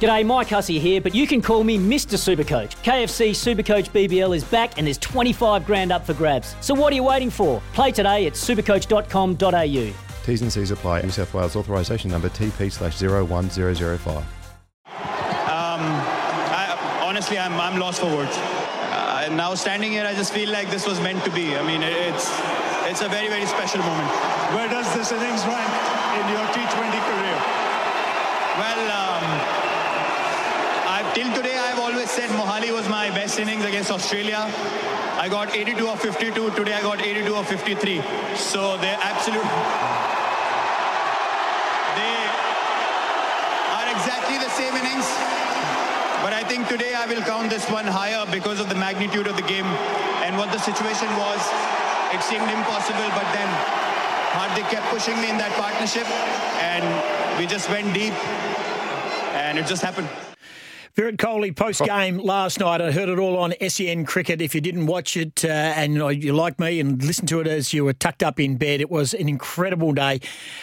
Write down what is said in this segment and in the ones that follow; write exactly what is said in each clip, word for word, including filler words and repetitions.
G'day, Mike Hussey here, but you can call me Mister Supercoach. K F C Supercoach B B L is back and there's twenty-five grand up for grabs. So what are you waiting for? Play today at supercoach dot com dot a u. T's and C's apply. New South Wales authorisation number T P slash zero one zero zero five. Um, I, honestly, I'm, I'm lost for words. Uh, now standing here, I just feel like this was meant to be. I mean, it, it's it's a very, very special moment. Where does this innings rank in your T twenty career? Well, um... till today, I've always said Mohali was my best innings against Australia. I got eighty-two of fifty-two. Today, I got eighty-two of fifty-three. So they're absolute. They are exactly the same innings. But I think today, I will count this one higher because of the magnitude of the game and what the situation was. It seemed impossible, but then Hardik kept pushing me in that partnership, and we just went deep, and it just happened. Virat Kohli post-game last night. I heard it all on S E N Cricket. If you didn't watch it uh, and uh, you like me and listened to it as you were tucked up in bed, it was an incredible day.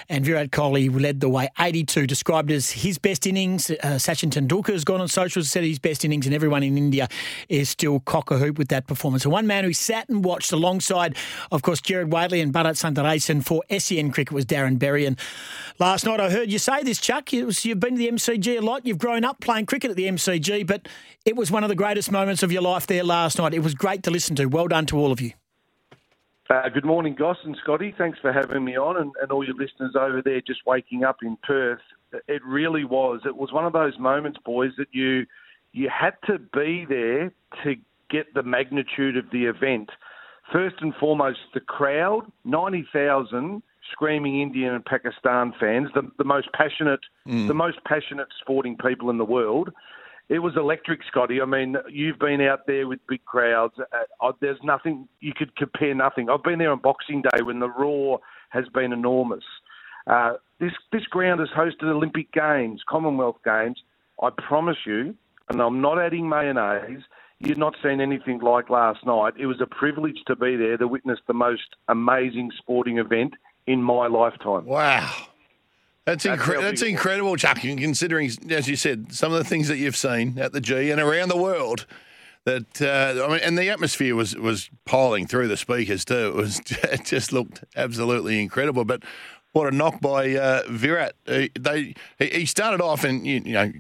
And Virat Kohli led the way. eighty-two, described as his best innings. Uh, Sachin Tendulkar has gone on socials, said his best innings, and everyone in India is still cock-a-hoop with that performance. And one man who sat and watched alongside, of course, Jared Waitley and Bharat Sanderson for S E N Cricket was Darren Berry. And last night I heard you say this, Chuck. It was, you've been to the M C G a lot. You've grown up playing cricket at the M C G. M C G, but it was one of the greatest moments of your life there last night. It was great to listen to. Well done to all of you. Uh, good morning, Goss and Scotty. Thanks for having me on, and, and all your listeners over there just waking up in Perth. It really was. It was one of those moments, boys, that you you had to be there to get the magnitude of the event. First and foremost, the crowd, ninety thousand screaming Indian and Pakistan fans, the, the most passionate, mm. the most passionate sporting people in the world. It was electric, Scotty. I mean, you've been out there with big crowds. Uh, there's nothing, you could compare nothing. I've been there on Boxing Day when the roar has been enormous. Uh, this this ground has hosted Olympic Games, Commonwealth Games. I promise you, and I'm not adding mayonnaise, you've not seen anything like last night. It was a privilege to be there to witness the most amazing sporting event in my lifetime. Wow. That's, that's, incre- that's incredible, Chuck, considering, as you said, some of the things that you've seen at the G and around the world. That uh, I mean, and the atmosphere was, was piling through the speakers too. It was it just looked absolutely incredible. But what a knock by uh, Virat. He, they he started off, and you, you know,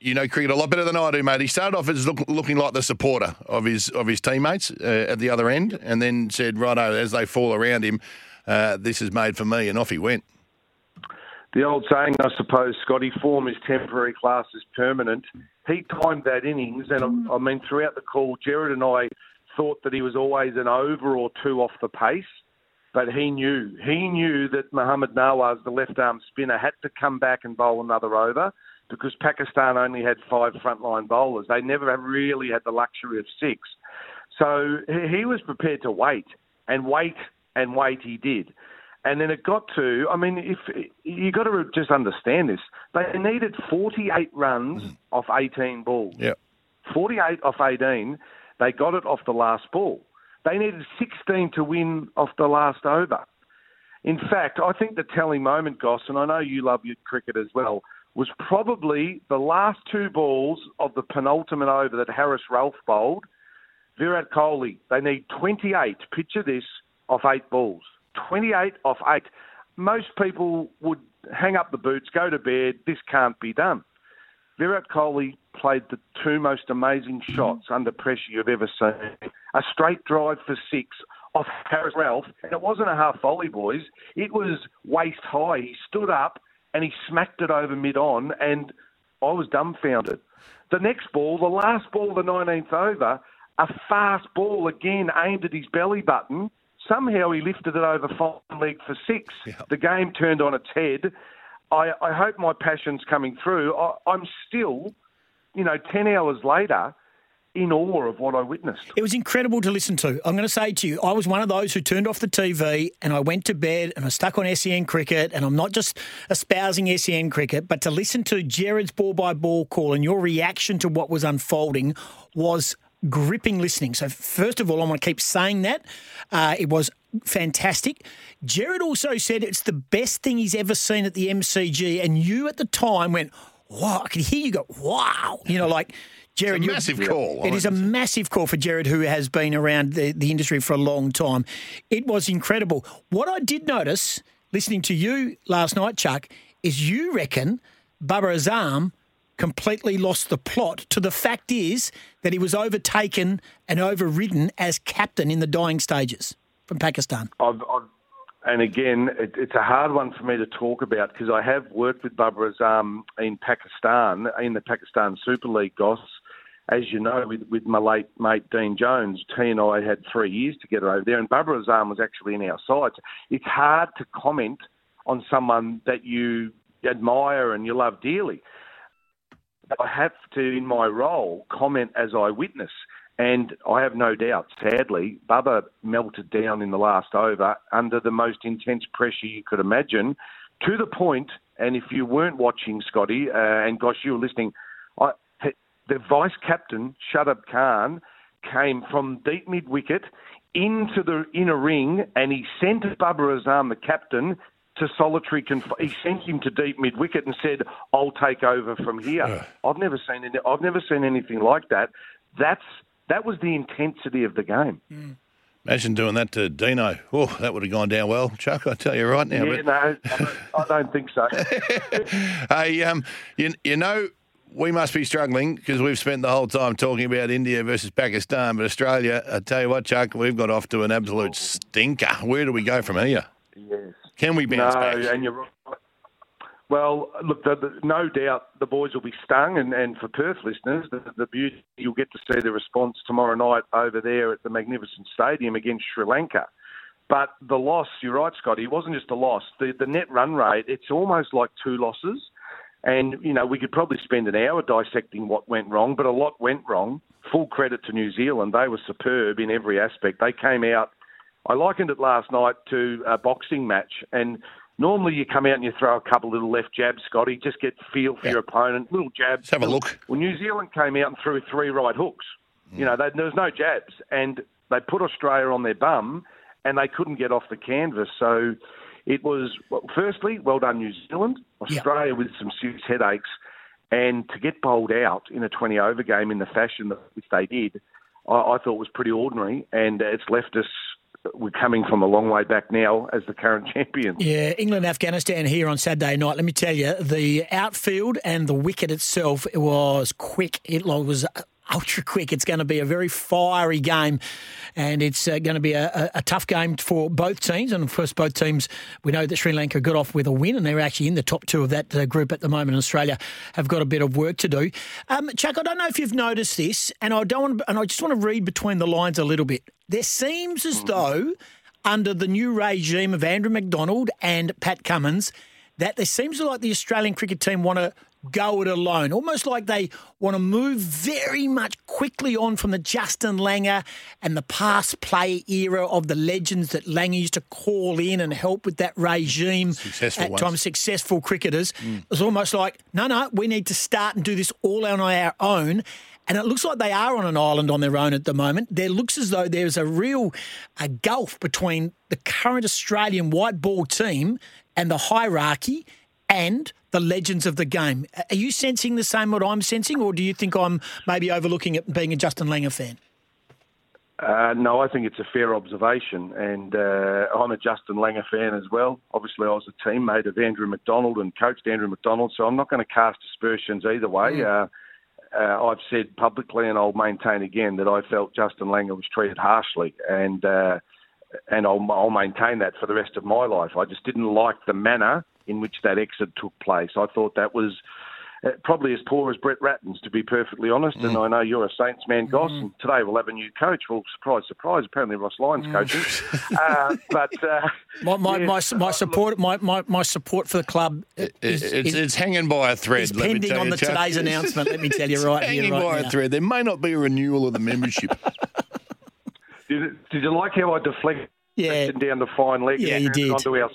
you know cricket a lot better than I do, mate. He started off as look, looking like the supporter of his of his teammates uh, at the other end, and then said, "Righto," as they fall around him, uh, "This is made for me," and off he went. The old saying, I suppose, Scotty, form is temporary, class is permanent. He timed that innings, and I, I mean, throughout the call, Jared and I thought that he was always an over or two off the pace, but he knew. He knew that Muhammad Nawaz, the left-arm spinner, had to come back and bowl another over because Pakistan only had five frontline bowlers. They never really had the luxury of six. So he was prepared to wait, and wait, and wait he did. And then it got to, I mean, if you got to just understand this. They needed forty-eight runs mm. off eighteen balls. Yep. forty-eight off eighteen. They got it off the last ball. They needed sixteen to win off the last over. In fact, I think the telling moment, Goss, and I know you love your cricket as well, was probably the last two balls of the penultimate over that Harris Ralph bowled. Virat Kohli, they need twenty-eight, picture this, off eight balls. twenty-eight off eight. Most people would hang up the boots, go to bed, this can't be done. Virat Kohli played the two most amazing shots under pressure you've ever seen. A straight drive for six off Harris Ralph, and it wasn't a half volley, boys. It was waist high. He stood up and he smacked it over mid-on, and I was dumbfounded. The next ball, the last ball of the nineteenth over, a fast ball again aimed at his belly button. Somehow he lifted it over five leg for six. Yep. The game turned on its head. I, I hope my passion's coming through. I, I'm still, you know, ten hours later, in awe of what I witnessed. It was incredible to listen to. I'm going to say to you, I was one of those who turned off the T V and I went to bed and I stuck on S E N Cricket, and I'm not just espousing S E N Cricket, but to listen to Jared's ball-by-ball call and your reaction to what was unfolding was gripping listening. So first of all, I want to keep saying that. Uh, it was fantastic. Jared also said it's the best thing he's ever seen at the M C G, and you at the time went, wow, I could hear you go, wow. You know, like... Jared, it's a massive call. It is a massive call for Jared, who has been around the, the industry for a long time. It was incredible. What I did notice, listening to you last night, Chuck, is you reckon Babar Azam completely lost the plot to the fact is that he was overtaken and overridden as captain in the dying stages from Pakistan. I've, I've, and again, it, it's a hard one for me to talk about because I have worked with Babar Azam in Pakistan, in the Pakistan Super League, Goss. As you know, with, with my late mate Dean Jones, T and I had three years together over there, and Babar Azam was actually in our side. It's hard to comment on someone that you admire and you love dearly. I have to, in my role, comment as I witness, and I have no doubt, sadly, Babar melted down in the last over under the most intense pressure you could imagine, to the point, and if you weren't watching, Scotty, uh, and gosh, you were listening, I... The vice captain, Shadab Khan, came from deep mid wicket into the inner ring, and he sent Babar Azam, the captain, to solitary. Conf- he sent him to deep mid wicket and said, "I'll take over from here." Yeah. I've never seen any- I've never seen anything like that. That's that was the intensity of the game. Mm. Imagine doing that to Dino. Oh, that would have gone down well, Chuck, I tell you right now. Yeah, but... no, I don't, I don't think so. Hey, um, you, you know. We must be struggling because we've spent the whole time talking about India versus Pakistan, but Australia, I tell you what, Chuck, we've got off to an absolute stinker. Where do we go from here? Yes. Can we bounce no, back? And you're right. Well, look, the, the, no doubt the boys will be stung, and, and for Perth listeners, the, the beauty, you'll get to see the response tomorrow night over there at the magnificent stadium against Sri Lanka. But the loss, you're right, Scotty, it wasn't just a loss. The, the net run rate, it's almost like two losses. And, you know, we could probably spend an hour dissecting what went wrong, but a lot went wrong. Full credit to New Zealand. They were superb in every aspect. They came out, I likened it last night to a boxing match. And normally you come out and you throw a couple little left jabs, Scotty, just get feel for yeah. your opponent, little jabs. Let's have a look. Well, New Zealand came out and threw three right hooks. Mm. You know, they, there was no jabs. And they put Australia on their bum and they couldn't get off the canvas. So... It was, well, firstly, well done, New Zealand. Australia yep. with some serious headaches. And to get bowled out in a twenty-over game in the fashion that they did, I, I thought was pretty ordinary. And it's left us, we're coming from a long way back now as the current champions. Yeah, England, Afghanistan here on Saturday night. Let me tell you, the outfield and the wicket itself, it was quick. It was... ultra quick. It's going to be a very fiery game, and it's uh, going to be a, a, a tough game for both teams. And of course, both teams, we know that Sri Lanka got off with a win, and they're actually in the top two of that uh, group at the moment. Australia have got a bit of work to do. Um, Chuck, I don't know if you've noticed this, and I don't want to, and I just want to read between the lines a little bit. There seems as though, under the new regime of Andrew McDonald and Pat Cummins, that there seems like the Australian cricket team want to go it alone, almost like they want to move very much quickly on from the Justin Langer and the past play era of the legends that Langer used to call in and help with that regime. Successful at times, successful cricketers. Mm. It's almost like, no, no, we need to start and do this all on our own. And it looks like they are on an island on their own at the moment. There looks as though there's a real a gulf between the current Australian white ball team and the hierarchy and the legends of the game. Are you sensing the same what I'm sensing, or do you think I'm maybe overlooking it being a Justin Langer fan? Uh, no, I think it's a fair observation, and uh, I'm a Justin Langer fan as well. Obviously, I was a teammate of Andrew McDonald and coached Andrew McDonald, so I'm not going to cast aspersions either way. Mm. Uh, uh, I've said publicly, and I'll maintain again, that I felt Justin Langer was treated harshly, and uh, and I'll, I'll maintain that for the rest of my life. I just didn't like the manner in which that exit took place. I thought that was probably as poor as Brett Ratton's, to be perfectly honest. Mm. And I know you're a Saints man, Goss. Mm. And today we'll have a new coach. Well, surprise, surprise. Apparently Ross Lyon's mm. coaching. uh, but uh, my my, yeah. my my support my, my, my support for the club it, is, it's, is, it's hanging by a thread. It's pending on the Charles. today's announcement. Let me tell you right it's here, right by now. A thread. There may not be a renewal of the membership. did, did you like how I deflected yeah. down the fine leg? Yeah, and you did. Onto our...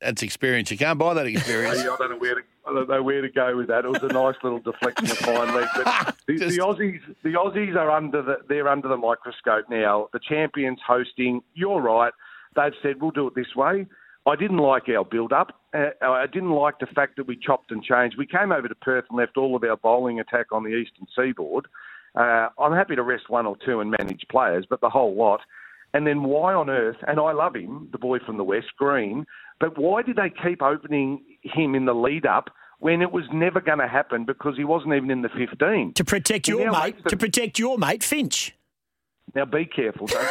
That's experience. You can't buy that experience. I don't know where to. I don't know where to go with that. It was a nice little deflection of fine leg. But the, Just... the Aussies, the Aussies are under the, they're under the microscope now. The champions hosting. You're right. They've said we'll do it this way. I didn't like our build-up. Uh, I didn't like the fact that we chopped and changed. We came over to Perth and left all of our bowling attack on the eastern seaboard. Uh, I'm happy to rest one or two and manage players, but the whole lot. And then why on earth, and I love him, the boy from the West, Green, but why did they keep opening him in the lead-up when it was never going to happen because he wasn't even in the fifteen? To protect and your mate, to protect your mate, Finch. Now, be careful. Don't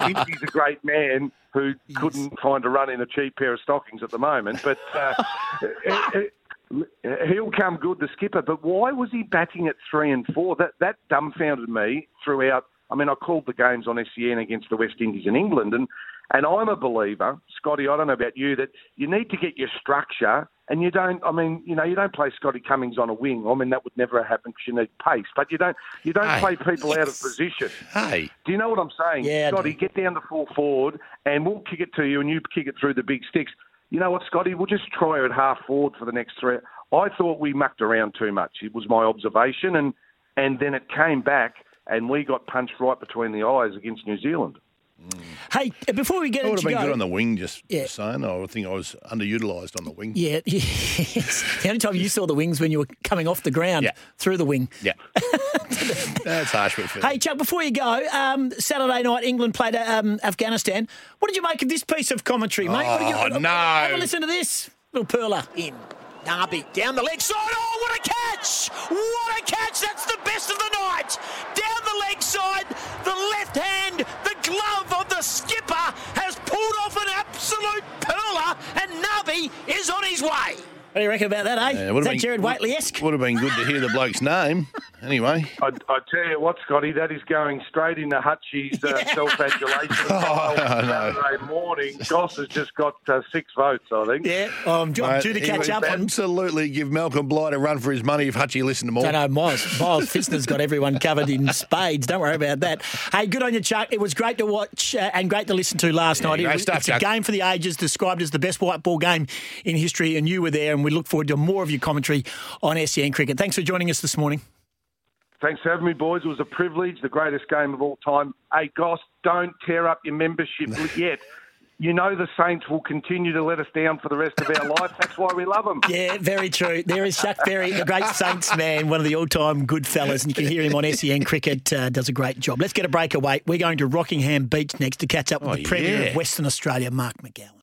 think he's a great man who yes. couldn't find a run in a cheap pair of stockings at the moment, but... Uh, it, it, he'll come good, the skipper, but why was he batting at three and four? That that dumbfounded me throughout. I mean, I called the games on S E N against the West Indies and England, and, and I'm a believer, Scotty, I don't know about you, that you need to get your structure, and you don't, I mean, you know, you don't play Scotty Cummings on a wing. I mean, that would never have happened because you need pace, but you don't you don't hey, play people out of position. Hey. Do you know what I'm saying? Yeah, Scotty, get down the full forward, and we'll kick it to you, and you kick it through the big sticks. You know what, Scotty? We'll just try it half forward for the next three. I thought we mucked around too much. It was my observation. And, and then it came back and we got punched right between the eyes against New Zealand. Mm. Hey, before we get into it, I would have been go, good on the wing, just yeah. saying. I think I was underutilised on the wing. Yeah, yes. The only time you saw the wings when you were coming off the ground yeah. through the wing. Yeah. That's harsh. But hey, Chuck, before you go, um, Saturday night England played um, Afghanistan. What did you make of this piece of commentary, mate? Oh, what did you, no. Have a listen to this. Little Perler in. Darby down the leg side. Oh, what a catch! What a catch! That's the best of the night. Down the leg side, the left hand, the glove of the skipper has pulled off an absolute pearler, and Nabi is on his way. What do you reckon about that, eh? Uh, is that been, Jared Waitley-esque? Would have been good to hear the bloke's name. Anyway. I, I tell you what, Scotty, that is going straight into Hutchie's uh, yeah. self-adulation. oh, Saturday no. morning, Goss has just got uh, six votes, I think. Yeah, oh, I'm, Mate, I'm due to catch up. On... Absolutely give Malcolm Blight a run for his money if Hutchie listened to more. I don't know, Miles, Miles Fistner's got everyone covered in spades. Don't worry about that. Hey, good on you, Chuck. It was great to watch uh, and great to listen to last yeah, night. It, stuff, it's Chuck. A game for the ages, described as the best white ball game in history, and you were there, and we look forward to more of your commentary on S E N Cricket. Thanks for joining us this morning. Thanks for having me, boys. It was a privilege, the greatest game of all time. Hey, Goss, don't tear up your membership yet. You know the Saints will continue to let us down for the rest of our life. That's why we love them. Yeah, very true. There is Shaq Berry, the great Saints man, one of the all-time good fellas, and you can hear him on S E N Cricket. Uh, does a great job. Let's get a breakaway. We're going to Rockingham Beach next to catch up with oh, the Premier yeah. of Western Australia, Mark McGowan.